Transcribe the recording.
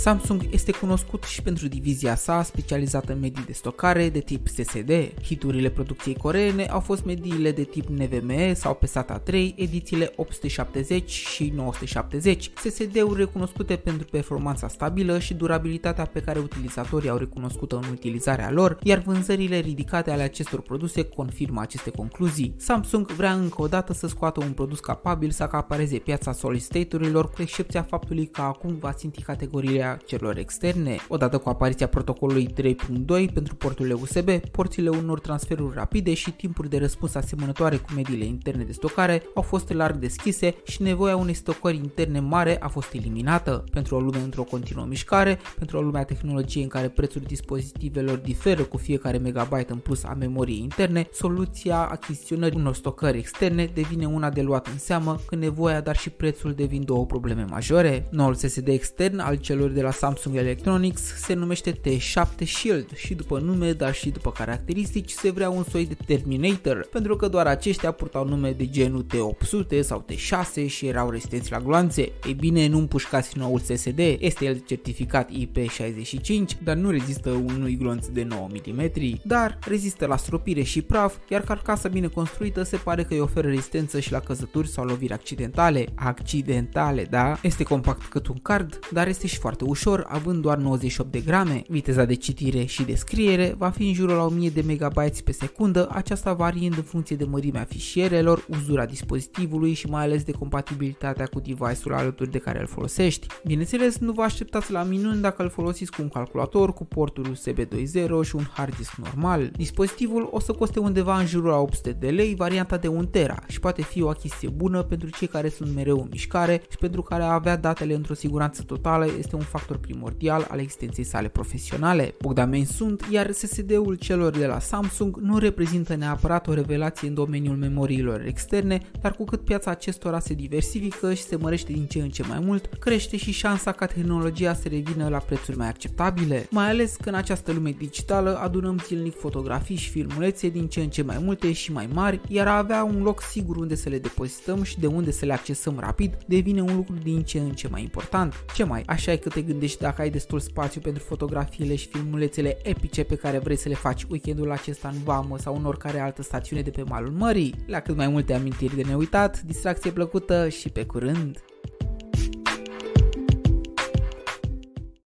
Samsung este cunoscut și pentru divizia sa specializată în medii de stocare de tip SSD. Hiturile producției coreene au fost mediile de tip NVMe sau pe SATA 3, edițiile 870 și 970, SSD-uri recunoscute pentru performanța stabilă și durabilitatea pe care utilizatorii au recunoscut-o în utilizarea lor, iar vânzările ridicate ale acestor produse confirmă aceste concluzii. Samsung vrea încă o dată să scoată un produs capabil să acapareze piața solid state-urilor, cu excepția faptului că acum va ținti categoria celor externe. Odată cu apariția protocolului 3.2 pentru porturile USB, porțile unor transferuri rapide și timpuri de răspuns asemănătoare cu mediile interne de stocare au fost larg deschise și nevoia unei stocări interne mare a fost eliminată. Pentru o lume într-o continuă mișcare, pentru o lume a tehnologiei în care prețul dispozitivelor diferă cu fiecare megabyte în plus a memoriei interne, soluția achiziționării unor stocări externe devine una de luat în seamă când nevoia, dar și prețul devin două probleme majore. Noul SSD extern al celor de la Samsung Electronics se numește T7 Shield și după nume, dar și după caracteristici, se vrea un soi de Terminator, pentru că doar aceștia purtau nume de genul T800 sau T6 și erau rezistenți la gloanțe. Ei bine, nu împușcați noul SSD, este el certificat IP65, dar nu rezistă unui glonț de 9 mm, dar rezistă la stropire și praf, iar carcasa bine construită se pare că îi oferă rezistență și la căzături sau loviri accidentale. Accidentale, da? Este compact cât un card, dar este și foarte ușor, având doar 98 de grame. Viteza de citire și de scriere va fi în jurul la 1000 de megabytes pe secundă, aceasta variind în funcție de mărimea fișierelor, uzura dispozitivului și mai ales de compatibilitatea cu device-ul alături de care îl folosești. Bineînțeles, nu vă așteptați la minuni dacă îl folosiți cu un calculator, cu portul USB 2.0 și un hard disk normal. Dispozitivul o să coste undeva în jurul la 800 de lei, varianta de 1 tera și poate fi o achiziție bună pentru cei care sunt mereu în mișcare și pentru care a avea datele într-o siguranță totală este un factor primordial al existenței sale profesionale. Bogdan Menci sunt, iar SSD-ul celor de la Samsung nu reprezintă neapărat o revelație în domeniul memoriilor externe, dar cu cât piața acestora se diversifică și se mărește din ce în ce mai mult, crește și șansa ca tehnologia să revină la prețuri mai acceptabile. Mai ales că în această lume digitală adunăm zilnic fotografii și filmulețe din ce în ce mai multe și mai mari, iar a avea un loc sigur unde să le depozităm și de unde să le accesăm rapid devine un lucru din ce în ce mai important. Ce mai? Așa e că te gândești dacă ai destul spațiu pentru fotografiile și filmulețele epice pe care vrei să le faci weekendul acesta în vamă sau în oricare altă stațiune de pe malul mării. La cât mai multe amintiri de neuitat, distracție plăcută și pe curând!